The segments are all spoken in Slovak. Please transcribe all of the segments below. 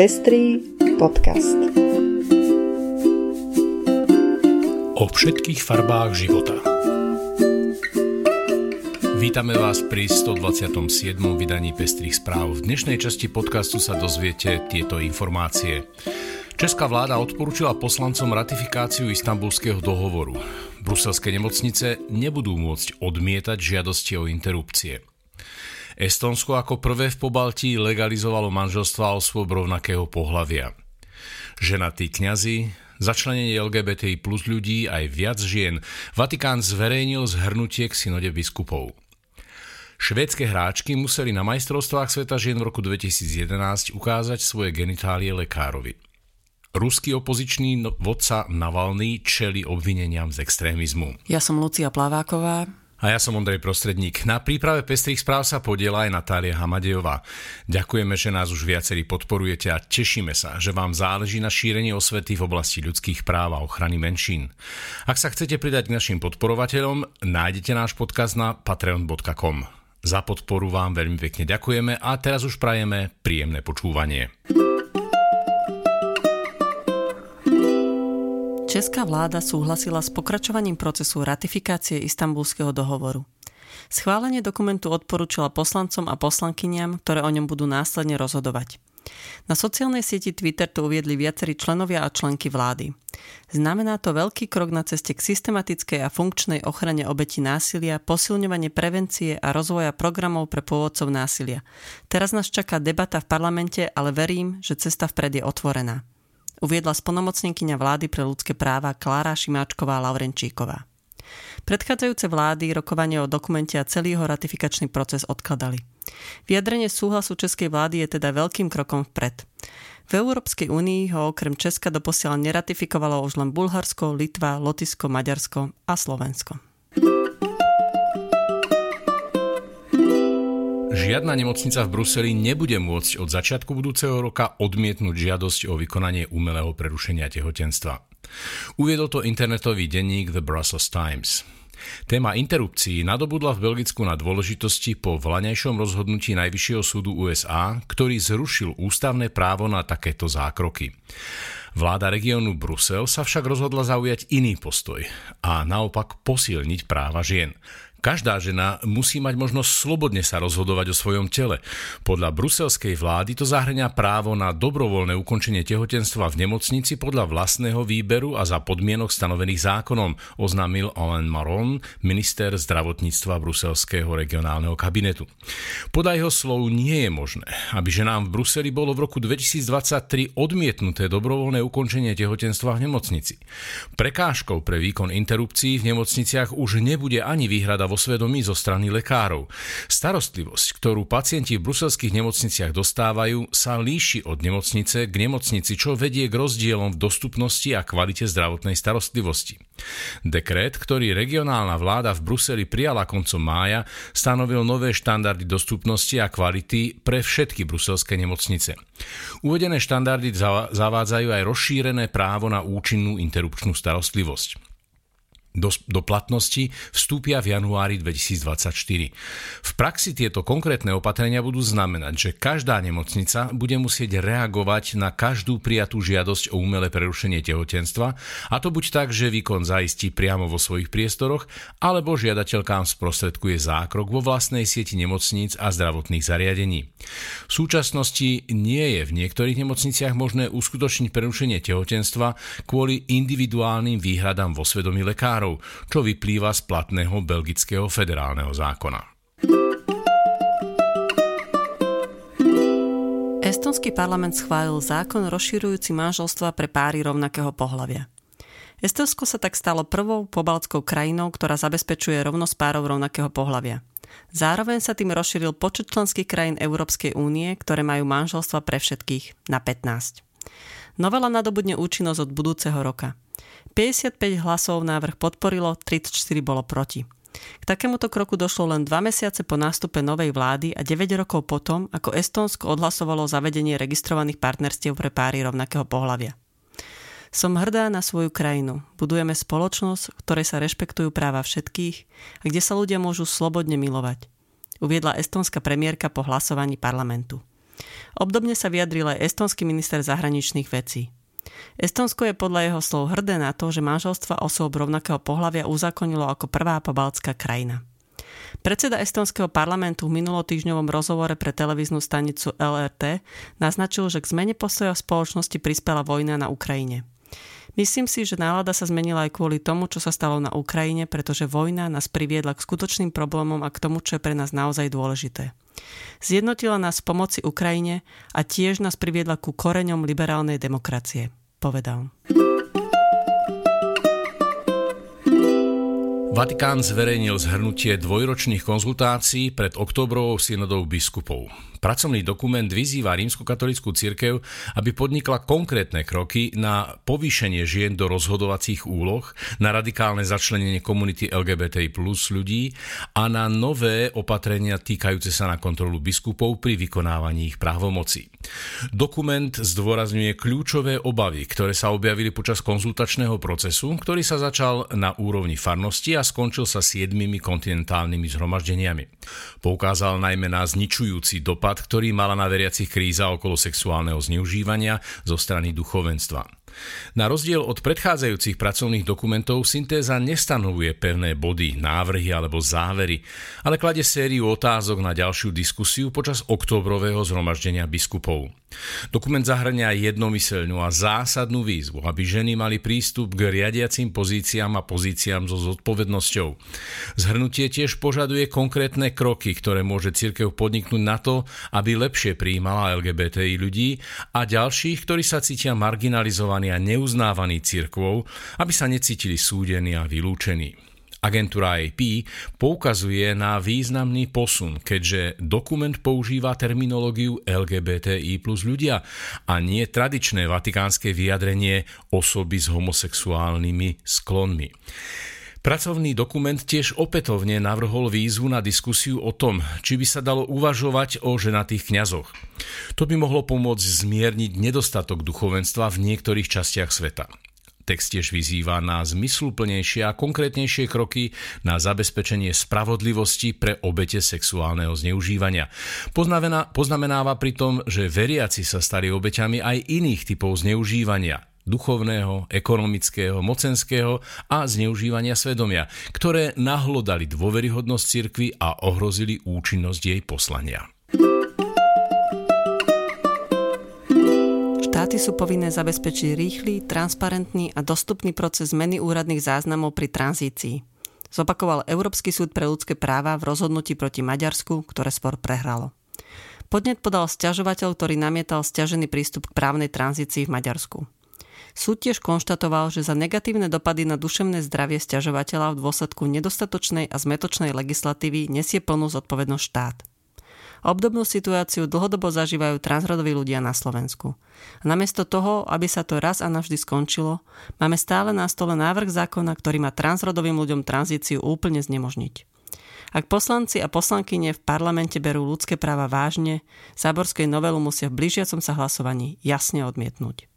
Pestrý podcast. O všetkých farbách života. Vítame vás pri 127. vydaní Pestrých správ. V dnešnej časti podcastu sa dozviete tieto informácie. Česká vláda odporúčila poslancom ratifikáciu Istanbulského dohovoru. Bruselské nemocnice nebudú môcť odmietať žiadosti o interrupcie. Estónsko ako prvé v Pobaltí legalizovalo manželstvá osôb rovnakého pohlavia. Ženatí kňazi, začlenenie LGBTI plus ľudí aj viac žien. Vatikán zverejnil zhrnutie k synode biskupov. Švédske hráčky museli na majstrovstvách sveta žien v roku 2011 ukázať svoje genitálie lekárovi. Ruský opozičný vodca Navaľný čelí obvineniam z extrémizmu. Ja som Lucia Plaváková. A ja som Ondrej Prostredník. Na príprave Pestrých správ sa podieľa aj Natália Hamadejová. Ďakujeme, že nás už viacerí podporujete a tešíme sa, že vám záleží na šírení osvety v oblasti ľudských práv a ochrany menšín. Ak sa chcete pridať k našim podporovateľom, nájdete náš podcast na patreon.com. Za podporu vám veľmi pekne ďakujeme a teraz už prajeme príjemné počúvanie. Česká vláda súhlasila s pokračovaním procesu ratifikácie Istanbulského dohovoru. Schválenie dokumentu odporúčila poslancom a poslankyniam, ktoré o ňom budú následne rozhodovať. Na sociálnej sieti Twitter to uviedli viacerí členovia a členky vlády. Znamená to veľký krok na ceste k systematickej a funkčnej ochrane obetí násilia, posilňovanie prevencie a rozvoja programov pre pôvodcov násilia. Teraz nás čaká debata v parlamente, ale verím, že cesta vpred je otvorená. Uviedla splnomocnenkyňa vlády pre ľudské práva Klára Šimáčková Laurenčíková. Predchádzajúce vlády rokovanie o dokumente a celý jeho ratifikačný proces odkladali. Vyjadrenie súhlasu českej vlády je teda veľkým krokom vpred. V Európskej únii ho okrem Česka doposiaľ neratifikovalo už len Bulharsko, Litva, Lotyšsko, Maďarsko a Slovensko. Žiadna nemocnica v Bruseli nebude môcť od začiatku budúceho roka odmietnúť žiadosť o vykonanie umelého prerušenia tehotenstva. Uviedol to internetový denník The Brussels Times. Téma interrupcií nadobudla v Belgicku na dôležitosti po vlaňajšom rozhodnutí Najvyššieho súdu USA, ktorý zrušil ústavné právo na takéto zákroky. Vláda regiónu Brusel sa však rozhodla zaujať iný postoj a naopak posilniť práva žien. Každá žena musí mať možnosť slobodne sa rozhodovať o svojom tele. Podľa bruselskej vlády to zahŕňa právo na dobrovoľné ukončenie tehotenstva v nemocnici podľa vlastného výberu a za podmienok stanovených zákonom, oznámil Alain Maron, minister zdravotníctva bruselského regionálneho kabinetu. Podľa jeho slov nie je možné, aby ženám v Bruseli bolo v roku 2023 odmietnuté dobrovoľné ukončenie tehotenstva v nemocnici. Prekážkou pre výkon interrupcií v nemocniciach už nebude ani výhrada vo svedomí zo strany lekárov. Starostlivosť, ktorú pacienti v bruselských nemocniciach dostávajú, sa líši od nemocnice k nemocnici, čo vedie k rozdielom v dostupnosti a kvalite zdravotnej starostlivosti. Dekrét, ktorý regionálna vláda v Bruseli prijala koncom mája, stanovil nové štandardy dostupnosti a kvality pre všetky bruselské nemocnice. Uvedené štandardy zavádzajú aj rozšírené právo na účinnú interrupčnú starostlivosť. Do platnosti vstúpia v januári 2024. V praxi tieto konkrétne opatrenia budú znamenať, že každá nemocnica bude musieť reagovať na každú prijatú žiadosť o umelé prerušenie tehotenstva, a to buď tak, že výkon zaistí priamo vo svojich priestoroch, alebo žiadateľkám sprostredkuje zákrok vo vlastnej sieti nemocníc a zdravotných zariadení. V súčasnosti nie je v niektorých nemocniciach možné uskutočniť prerušenie tehotenstva kvôli individuálnym výhradám vo svedomí lekára, čo vyplýva z platného belgického federálneho zákona. Estonský parlament schválil zákon rozširujúci manželstvá pre páry rovnakého pohlavia. Estonsko sa tak stalo prvou pobaltskou krajinou, ktorá zabezpečuje rovnosť párov rovnakého pohlavia. Zároveň sa tým rozšíril počet členských krajín Európskej únie, ktoré majú manželstva pre všetkých, na 15. Novela nadobudne účinnosť od budúceho roka. 55 hlasov návrh podporilo, 34 bolo proti. K takémuto kroku došlo len 2 mesiace po nástupe novej vlády a 9 rokov potom, ako Estónsko odhlasovalo zavedenie registrovaných partnerstiev pre páry rovnakého pohlavia. Som hrdá na svoju krajinu. Budujeme spoločnosť, v ktorej sa rešpektujú práva všetkých a kde sa ľudia môžu slobodne milovať, uviedla estónska premiérka po hlasovaní parlamentu. Obdobne sa vyjadril aj estonský minister zahraničných vecí. Estonsko je podľa jeho slov hrdé na to, že manželstva osôb rovnakého pohlavia uzakonilo ako prvá pobaltská krajina. Predseda estonského parlamentu v minulotýždňovom rozhovore pre televíznu stanicu LRT naznačil, že k zmene postojov spoločnosti prispela vojna na Ukrajine. Myslím si, že nálada sa zmenila aj kvôli tomu, čo sa stalo na Ukrajine, pretože vojna nás priviedla k skutočným problémom a k tomu, čo je pre nás naozaj dôležité. Zjednotila nás v pomoci Ukrajine a tiež nás priviedla ku koreňom liberálnej demokracie, povedal. Vatikán zverejnil zhrnutie dvojročných konzultácií pred októbrovou synodou biskupov. Pracovný dokument vyzýva rímskokatolícku cirkev, aby podnikla konkrétne kroky na povýšenie žien do rozhodovacích úloh, na radikálne začlenenie komunity LGBTI+ ľudí a na nové opatrenia týkajúce sa na kontrolu biskupov pri vykonávaní ich právomocí. Dokument zdôrazňuje kľúčové obavy, ktoré sa objavili počas konzultačného procesu, ktorý sa začal na úrovni farnosti a skončil sa 7 kontinentálnymi zhromaždeniami. Poukázal najmä na zničujúci dopad, ktorý mala na veriacich kríza okolo sexuálneho zneužívania zo strany duchovenstva. Na rozdiel od predchádzajúcich pracovných dokumentov syntéza nestanovuje pevné body, návrhy alebo závery, ale klade sériu otázok na ďalšiu diskusiu počas októbrového zhromaždenia biskupov. Dokument zahrania jednomyseľnú a zásadnú výzvu, aby ženy mali prístup k riadiacim pozíciám a pozíciám so zodpovednosťou. Zhrnutie tiež požaduje konkrétne kroky, ktoré môže cirkev podniknúť na to, aby lepšie prijímala LGBTI ľudí a ďalších, ktorí sa cítia marginalizovaní a neuznávaní cirkvou, aby sa necítili súdení a vylúčení. Agentúra AP poukazuje na významný posun, keďže dokument používa terminológiu LGBTI plus ľudia a nie tradičné vatikánske vyjadrenie osoby s homosexuálnymi sklonmi. Pracovný dokument tiež opätovne navrhol výzvu na diskusiu o tom, či by sa dalo uvažovať o ženatých kňazoch. To by mohlo pomôcť zmierniť nedostatok duchovenstva v niektorých častiach sveta. Text tiež vyzýva na zmysluplnejšie a konkrétnejšie kroky na zabezpečenie spravodlivosti pre obete sexuálneho zneužívania. Poznamenáva pritom, že veriaci sa stali obeťami aj iných typov zneužívania, duchovného, ekonomického, mocenského a zneužívania svedomia, ktoré nahlodali dôveryhodnosť cirkvi a ohrozili účinnosť jej poslania. Štáty sú povinné zabezpečiť rýchly, transparentný a dostupný proces zmeny úradných záznamov pri tranzícii. Zopakoval Európsky súd pre ľudské práva v rozhodnutí proti Maďarsku, ktoré spor prehralo. Podnet podal sťažovateľ, ktorý namietal sťažený prístup k právnej tranzícii v Maďarsku. Súd tiež konštatoval, že za negatívne dopady na duševné zdravie sťažovateľa v dôsledku nedostatočnej a zmätočnej legislatívy nesie plnú zodpovednosť štát. Obdobnú situáciu dlhodobo zažívajú transrodoví ľudia na Slovensku. A namiesto toho, aby sa to raz a navždy skončilo, máme stále na stole návrh zákona, ktorý má transrodovým ľuďom tranzíciu úplne znemožniť. Ak poslanci a poslankyne v parlamente berú ľudské práva vážne, záborskej novelu musia v blížiacom sa hlasovaní jasne odmietnúť.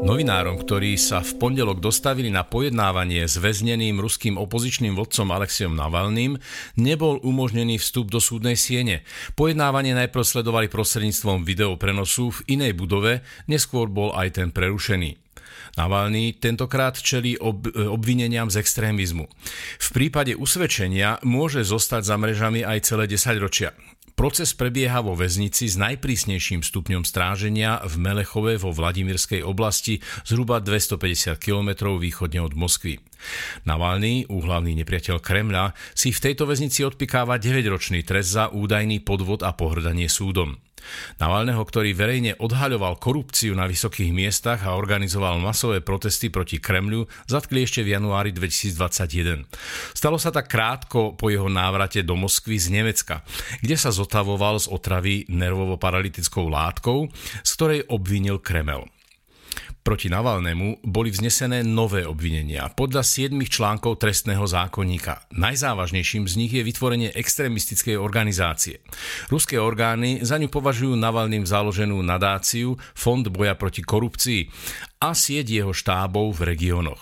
Novinárom, ktorí sa v pondelok dostavili na pojednávanie s väzneným ruským opozičným vodcom Alexejom Navaľným, nebol umožnený vstup do súdnej siene. Pojednávanie najprv sledovali prostredníctvom videoprenosu v inej budove, neskôr bol aj ten prerušený. Navaľný tentokrát čelí obvineniam z extrémizmu. V prípade usvedčenia môže zostať za mrežami aj celé 10 ročia. Proces prebieha vo väznici s najprísnejším stupňom stráženia v Melechove vo Vladimirskej oblasti zhruba 250 km východne od Moskvy. Navaľný, úhlavný nepriateľ Kremľa, si v tejto väznici odpikáva 9-ročný trest za údajný podvod a pohŕdanie súdom. Navaľného, ktorý verejne odhaľoval korupciu na vysokých miestach a organizoval masové protesty proti Kremľu, zatkli ešte v januári 2021. Stalo sa tak krátko po jeho návrate do Moskvy z Nemecka, kde sa zotavoval z otravy nervovo-paralytickou látkou, z ktorej obvinil Kremel. Proti Navaľnému boli vznesené nové obvinenia podľa 7 článkov trestného zákonníka. Najzávažnejším z nich je vytvorenie extrémistickej organizácie. Ruské orgány za ňu považujú Navaľným založenú nadáciu Fond boja proti korupcii a sieť jeho štábov v regiónoch.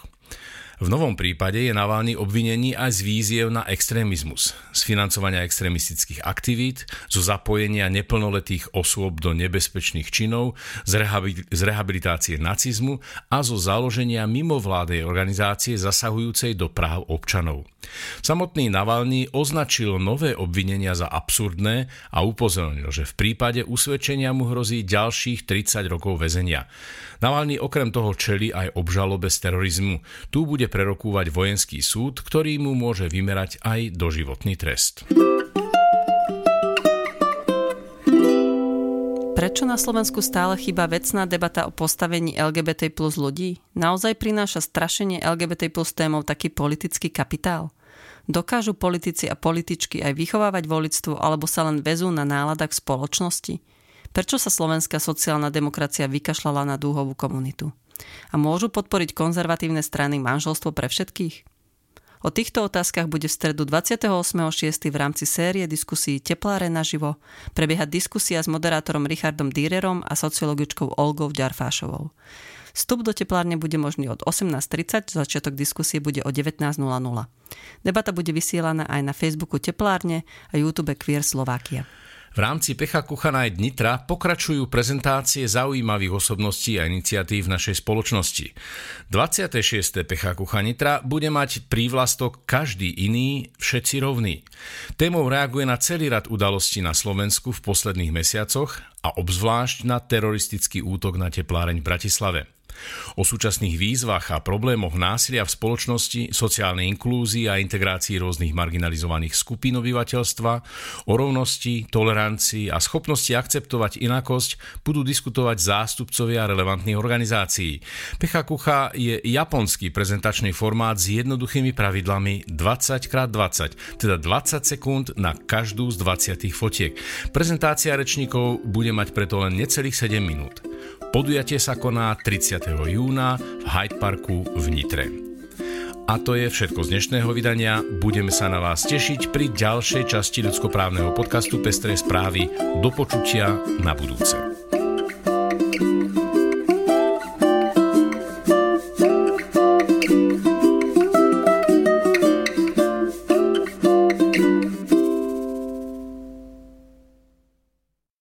V novom prípade je Navaľný obvinený aj z výziev na extrémizmus, z financovania extrémistických aktivít, zo zapojenia neplnoletých osôb do nebezpečných činov, z rehabilitácie nacizmu a zo založenia mimovládnej organizácie zasahujúcej do práv občanov. Samotný Navaľný označil nové obvinenia za absurdné a upozornil, že v prípade usvedčenia mu hrozí ďalších 30 rokov väzenia. Navaľný okrem toho čelí aj obžalobe z terorizmu. Tu bude prerokúvať vojenský súd, ktorý mu môže vymerať aj doživotný trest. Prečo na Slovensku stále chýba vecná debata o postavení LGBT plus ľudí? Naozaj prináša strašenie LGBT plus témov taký politický kapitál? Dokážu politici a političky aj vychovávať voličstvo alebo sa len väzú na náladách spoločnosti? Prečo sa slovenská sociálna demokracia vykašľala na dúhovú komunitu? A môžu podporiť konzervatívne strany manželstvo pre všetkých? O týchto otázkach bude v stredu 28.6. v rámci série diskusí Tepláre naživo prebiehať diskusia s moderátorom Richardom Dürerom a sociologičkou Oľgou Ďarfášovou. Vstup do Teplárne bude možný od 18.30, začiatok diskusie bude o 19.00. Debata bude vysielaná aj na Facebooku Teplárne a YouTube Queer Slovakia. V rámci Pecha Kucha Nitra pokračujú prezentácie zaujímavých osobností a iniciatív našej spoločnosti. 26. Pecha Kucha Nitra bude mať prívlastok Každý iný, všetci rovní. Témou reaguje na celý rad udalostí na Slovensku v posledných mesiacoch a obzvlášť na teroristický útok na tepláreň v Bratislave. O súčasných výzvach a problémoch násilia v spoločnosti, sociálnej inklúzii a integrácii rôznych marginalizovaných skupín obyvateľstva, o rovnosti, tolerancii a schopnosti akceptovať inakosť budú diskutovať zástupcovia relevantných organizácií. Pecha Kucha je japonský prezentačný formát s jednoduchými pravidlami 20x20, teda 20 sekúnd na každú z 20 fotiek. Prezentácia rečníkov bude mať preto len necelých 7 minút. Podujatie sa koná 30. júna v Hyde Parku v Nitre. A to je všetko z dnešného vydania. Budeme sa na vás tešiť pri ďalšej časti ľudskoprávneho podcastu Pestré správy. Do počutia na budúce.